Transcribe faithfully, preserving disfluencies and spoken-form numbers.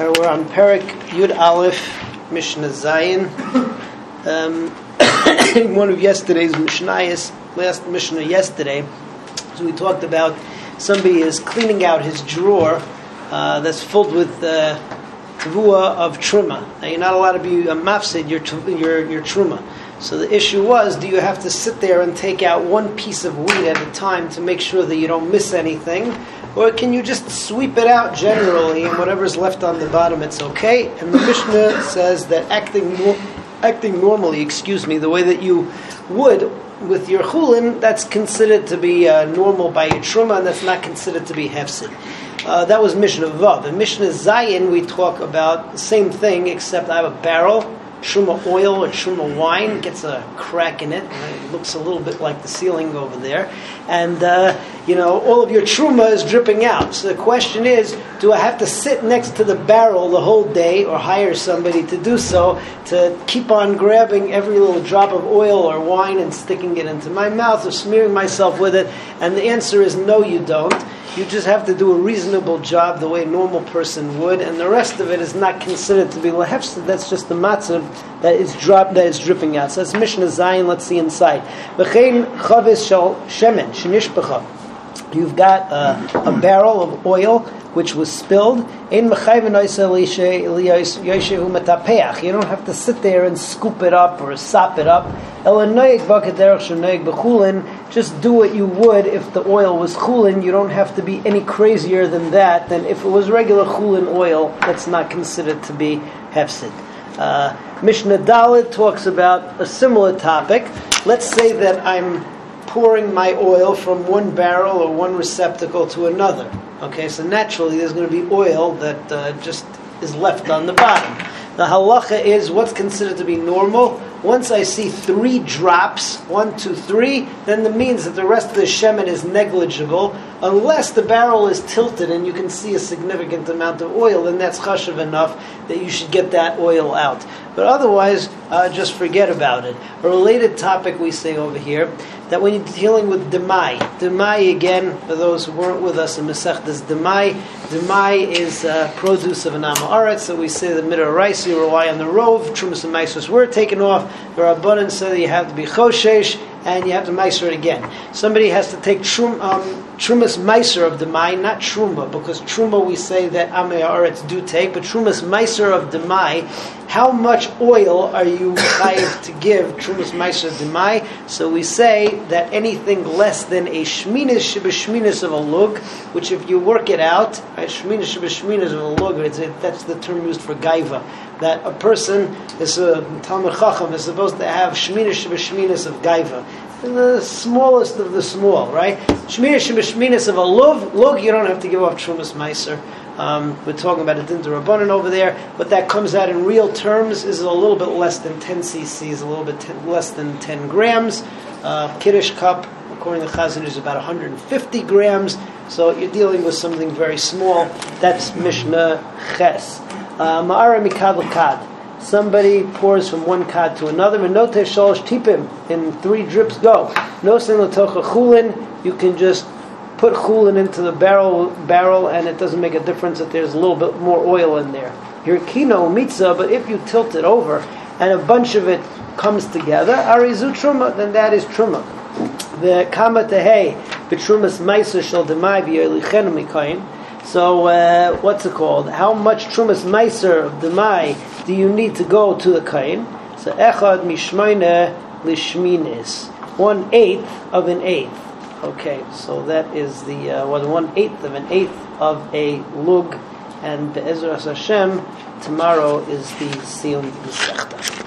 Uh, we're on Perek Yud Aleph, Mishnah Zayin. Um, in one of yesterday's Mishnayos, last Mishnah yesterday, so we talked about somebody is cleaning out his drawer uh, that's filled with uh, tvua of truma. Now you're not allowed to be a mafsid, you're, t- you're, you're truma. So the issue was, do you have to sit there and take out one piece of wheat at a time to make sure that you don't miss anything? Or can you just sweep it out generally, and whatever's left on the bottom, it's okay? And the Mishnah says that acting acting normally, excuse me, the way that you would with your chulin, that's considered to be uh, normal by your truma, and that's not considered to be hefsi. Uh, that was Mishnah Vav. In Mishnah Zayin, we talk about the same thing, except I have a barrel, truma oil or truma wine, gets a crack in it, and it looks a little bit like the ceiling over there, and uh, you know, all of your truma is dripping out. So the question is, do I have to sit next to the barrel the whole day, or hire somebody to do so, to keep on grabbing every little drop of oil or wine and sticking it into my mouth or smearing myself with it? And the answer is no, you don't. You just have to do a reasonable job the way a normal person would, and the rest of it is not considered to be lehefsid. That's just the matzah that is drop that is dripping out. So that's Mishnah Zayin. Let's see inside. You've got uh, a barrel of oil which was spilled. You don't have to sit there and scoop it up or sop it up. Just do what you would if the oil was chulin. You don't have to be any crazier than that, than if it was regular chulin oil. That's not considered to be hefsid. Uh, Mishnah Dalit talks about a similar topic. Let's say that I'm pouring my oil from one barrel or one receptacle to another. Okay, so naturally there's going to be oil that uh, just is left on the bottom. The halacha is what's considered to be normal. Once I see three drops, one, two, three, then that means that the rest of the shemen is negligible, unless the barrel is tilted and you can see a significant amount of oil, then that's chashuv enough that you should get that oil out. But otherwise, uh, just forget about it. A related topic we say over here, that when you're dealing with demai, demai again, for those who weren't with us in Masech, this demai, demai is uh, produce of an am ha'aretz, so we say the midrasa, you rely on the rov, trumas and meisar were taken off, the rabbonim said you have to be choshesh, and you have to meisar again. Somebody has to take trum, um, trumas meisar of demai, not truma, because truma we say that am ha'aretz do take, but trumas meisar of demai, how much oil are you chayav to give trumas meisar demai? So we say that anything less than a Shmini Shebishminis of a log, which if you work it out, a Shmini Shebishminis of a log, it's a, that's the term used for Gaiva, that a person, is a Talmud Chacham, is supposed to have Shmini Shebishminis of Gaiva. The smallest of the small, right? Shmini Shebishminis of a log, log, you don't have to give off Trumas Ma'aser. Um, we're talking about a Din rabbonin over there. What that comes out in real terms is a little bit less than ten cc's, a little bit ten, less than ten grams. Uh, Kiddush cup, according to Chazon Ish, is about one hundred fifty grams. So you're dealing with something very small. That's Mishnah Ches. Uh, Ma'arim HaMikad L'Kad. Somebody pours from one kad to another. Menote shalosh tipim. In three drips go. Nosen l'tocha chulin. You can just put chulin into the barrel, barrel, and it doesn't make a difference that there's a little bit more oil in there. Your kino mitzah, but if you tilt it over and a bunch of it comes together, arizu truma, then that is truma. The kama tehei betrumas meiser shel demai v'yelichenu mikain. So uh, what's it called? How much trumas meiser of demai do you need to go to the kain? So echad mishmeine lishminis, one eighth of an eighth. Okay, so that is the uh, well, one eighth of an eighth of a lug, and be'ezras Hashem tomorrow is the siyum v'sechta.